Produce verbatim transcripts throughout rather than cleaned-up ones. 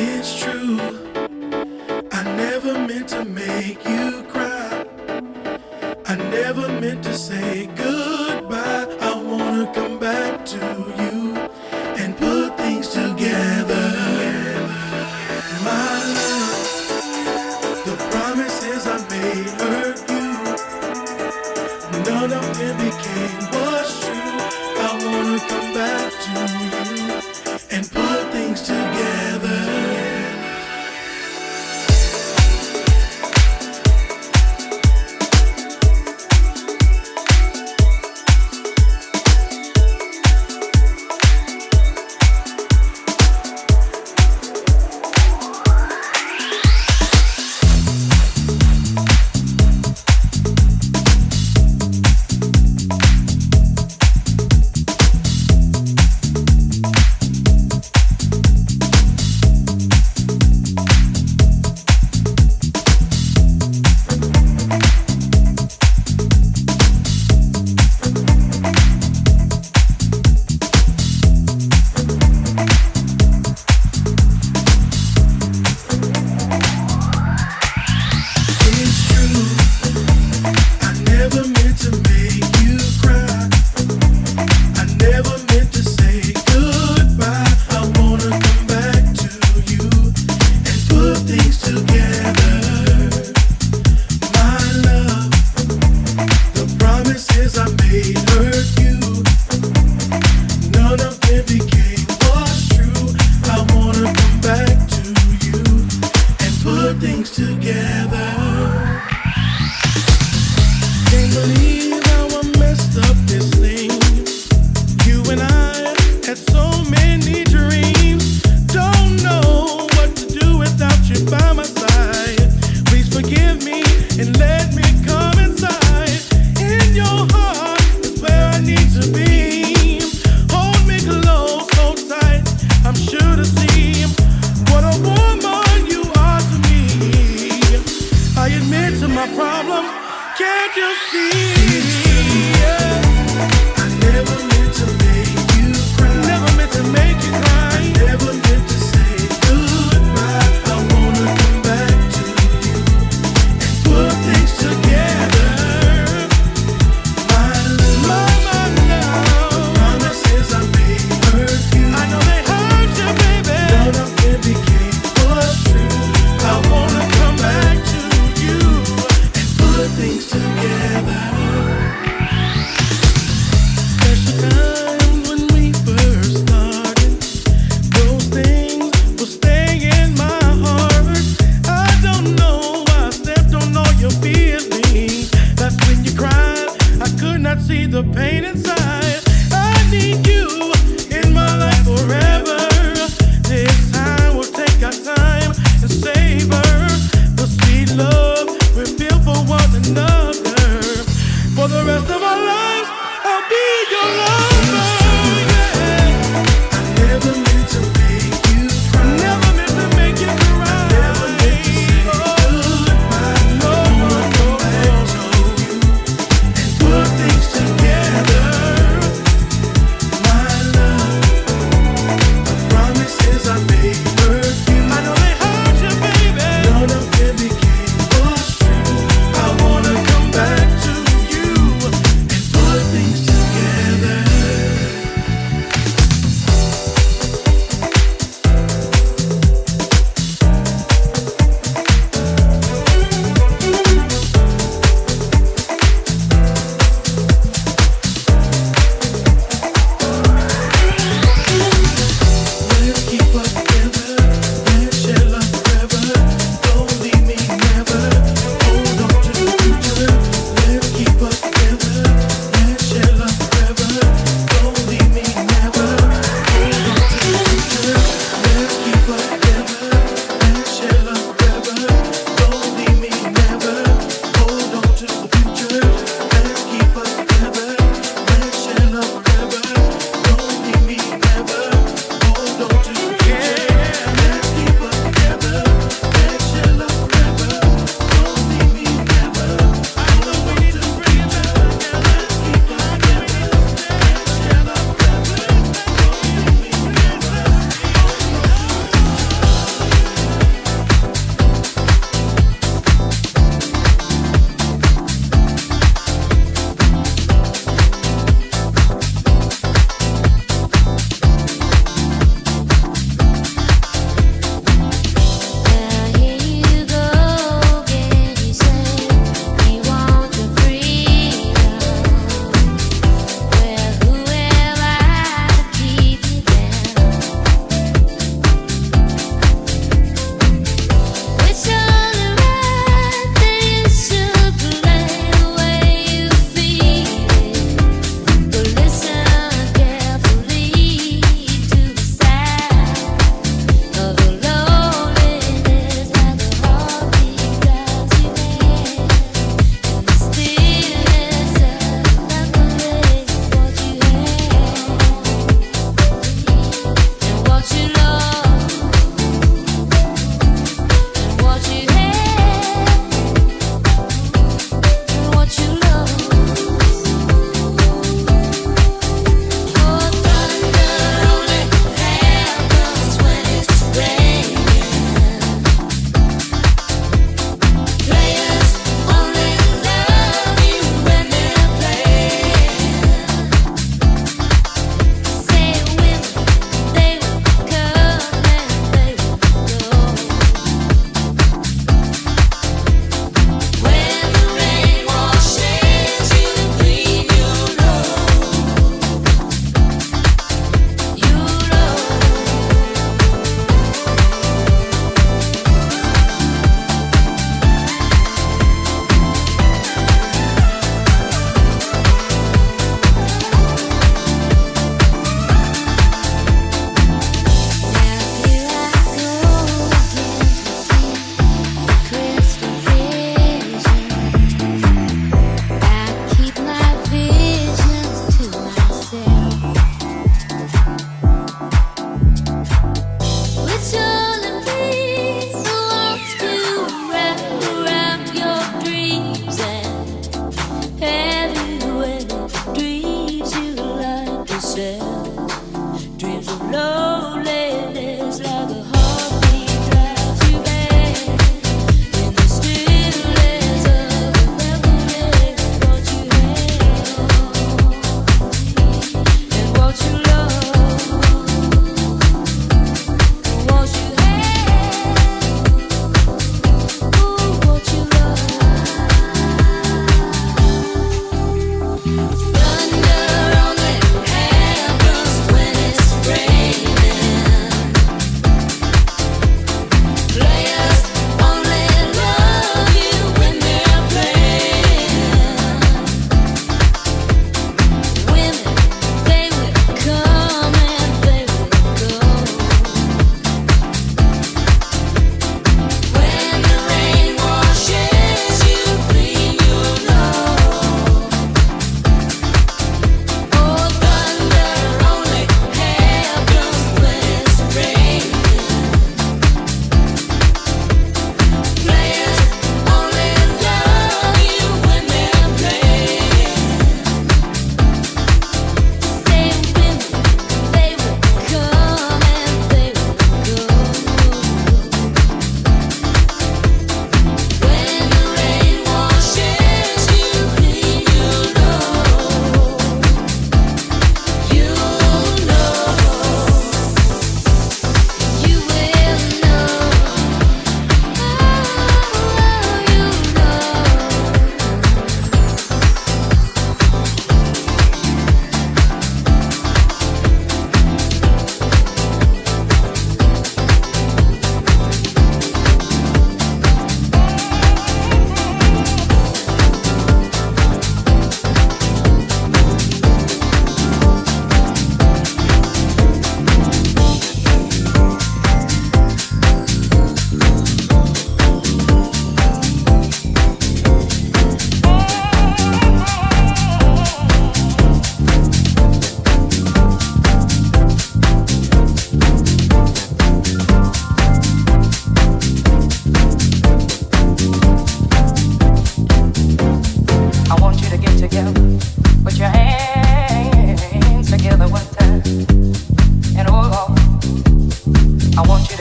It's true, I never meant to make you cry. I never meant to say goodbye. I wanna come back to you and put things together. My love, the promises I made hurt you. None of them became what's true. I wanna come back to you and put things together.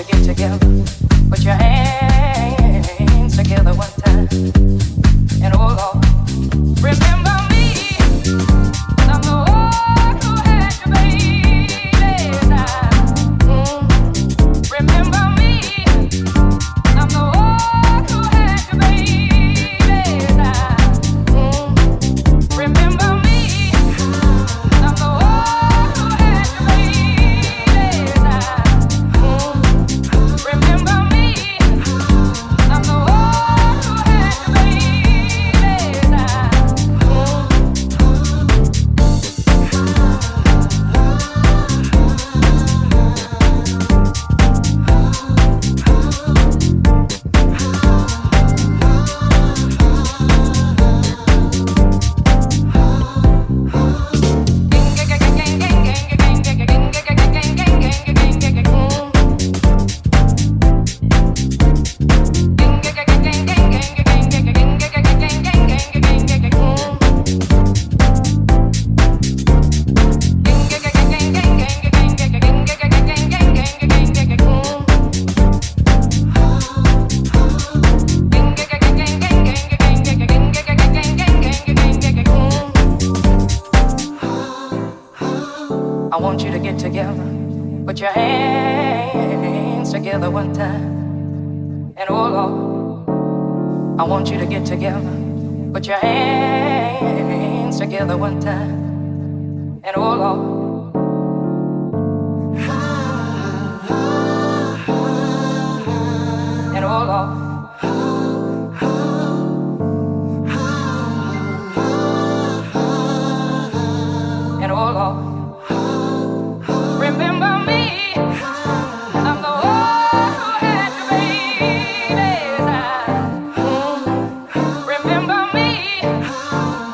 get together, put your hands together one time, and oh Lord, remember me, I'm the one who had your baby now. Mm. Remember me, I'm the one who had your baby now. Mm. Remember me, I'm the one who had your baby now. Remember me, I'm the one who had to be there. I want you to get together, put your hands together one time, and oh Lord, I want you to get together, put your hands together one time, and oh Lord. And oh Lord, and oh Lord, remember me, I'm the one who had your baby's eyes. Remember me,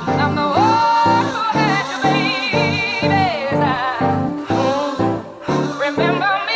I'm the one who had your baby's eyes. Remember me.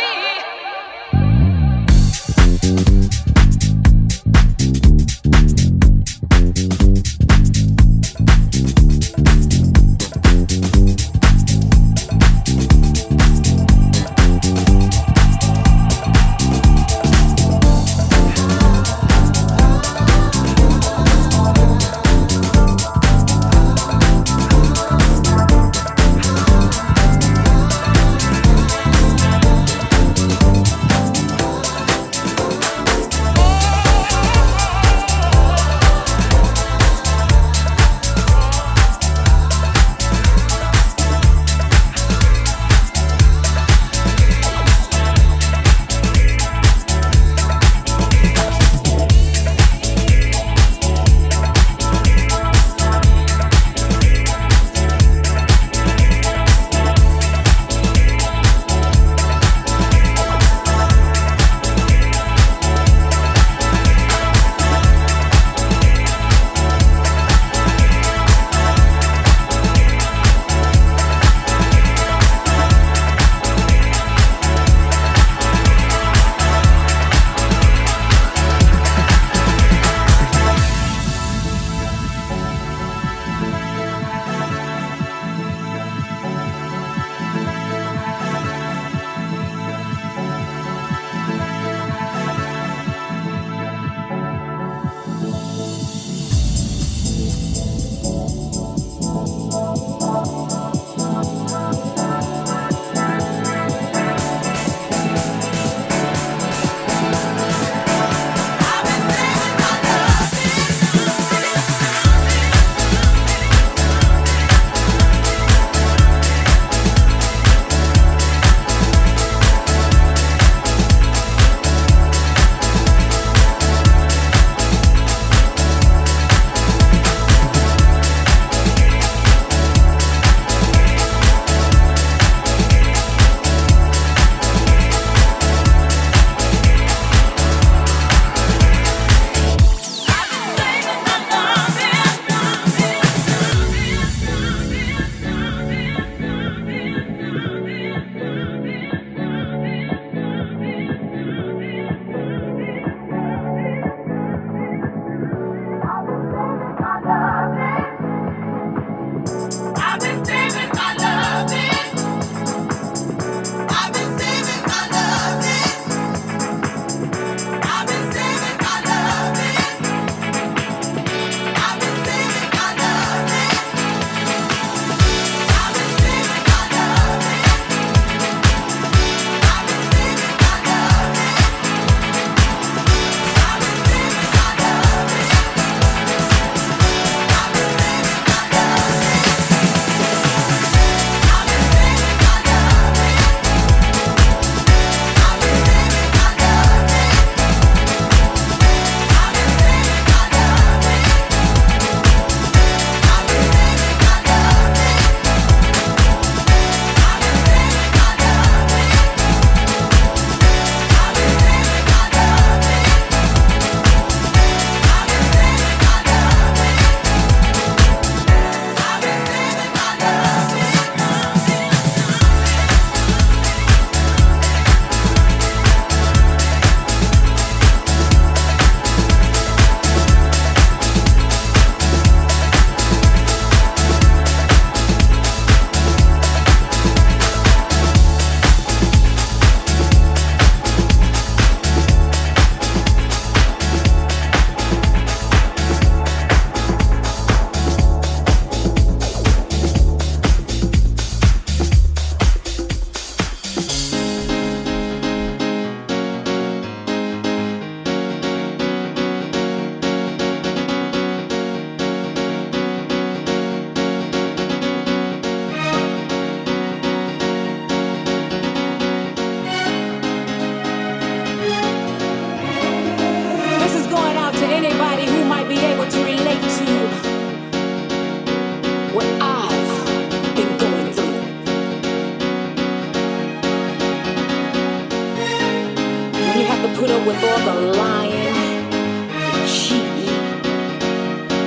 put up with all the lying, the cheating,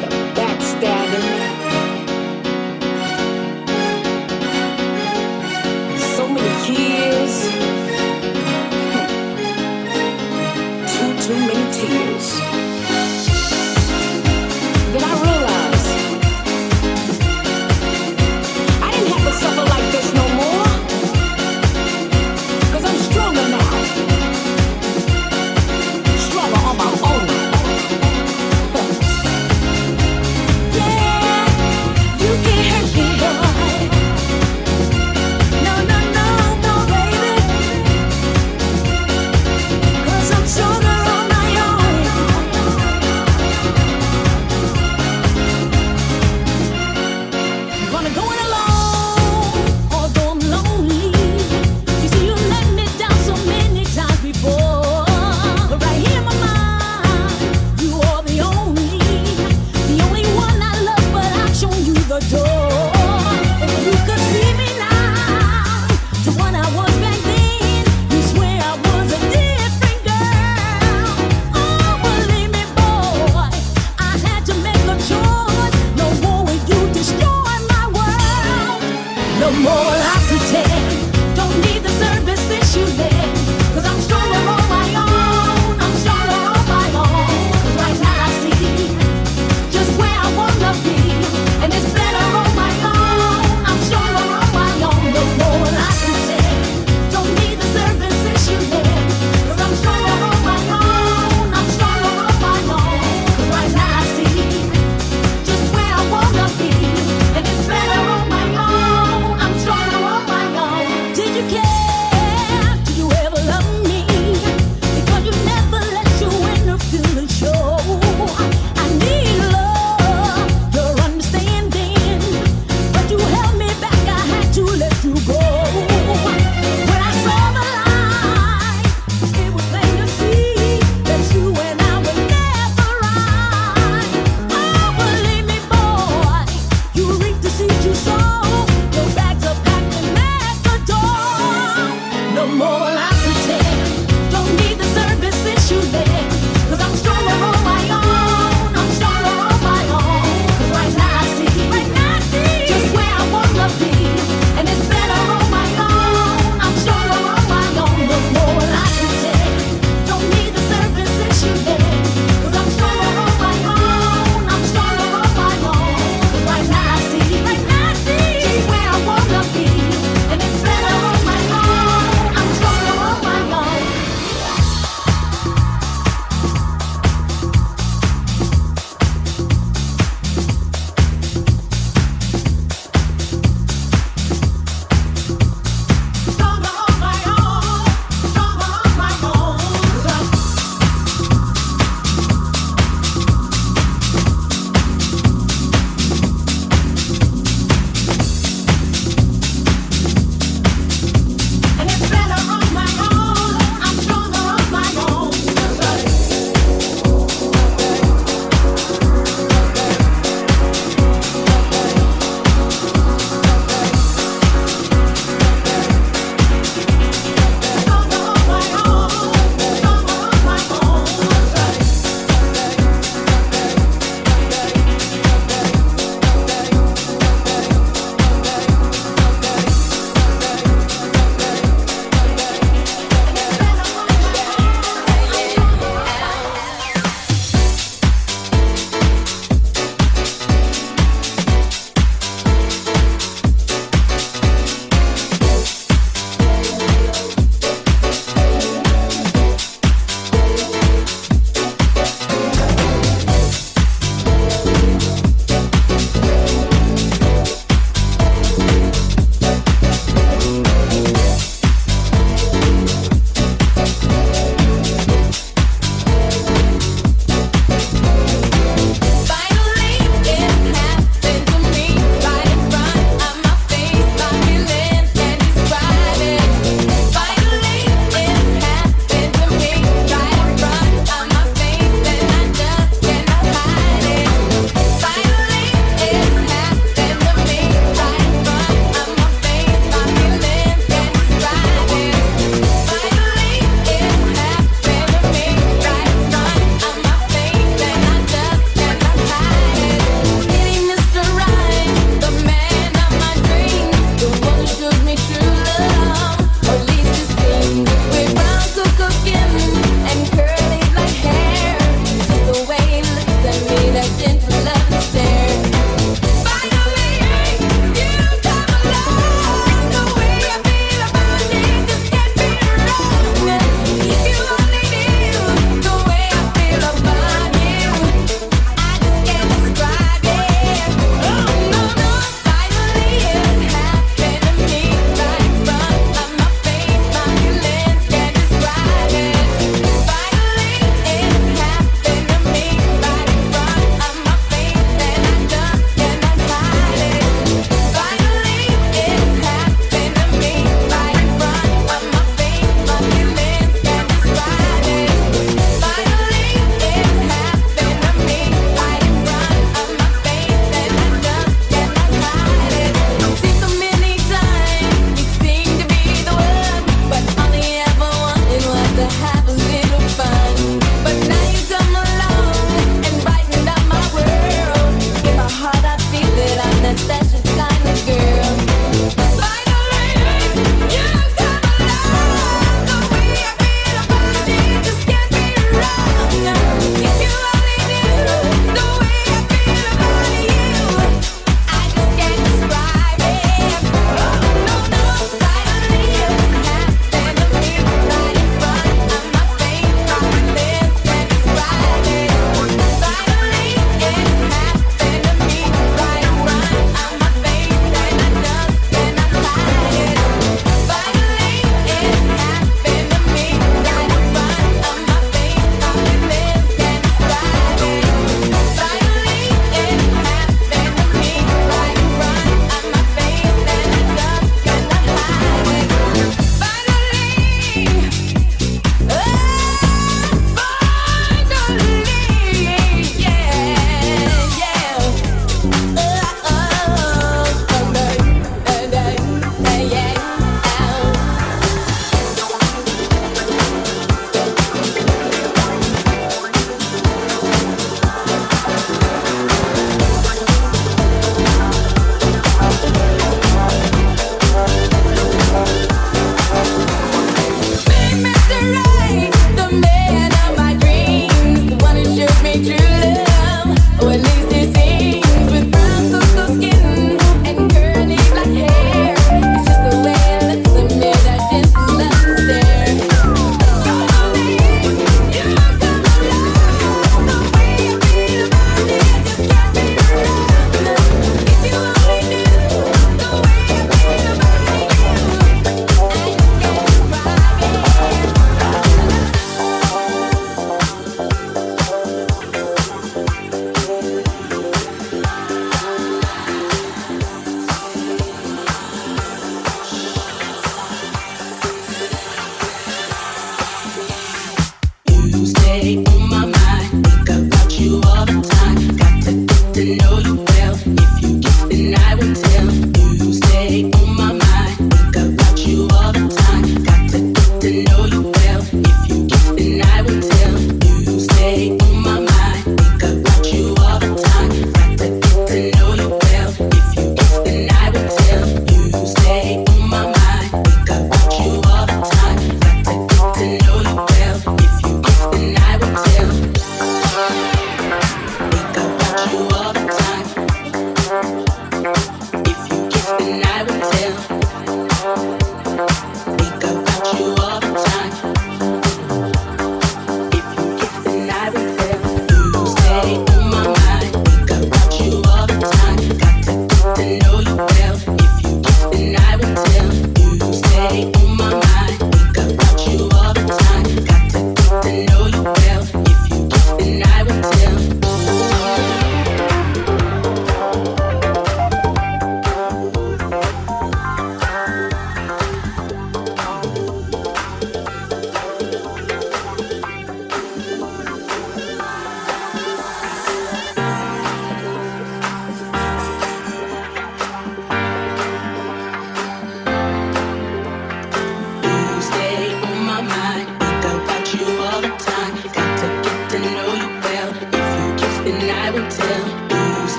the backstabbing, so many years, too, too many tears. Then I realized I didn't have to suffer like this no more.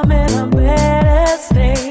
I'm in a better state.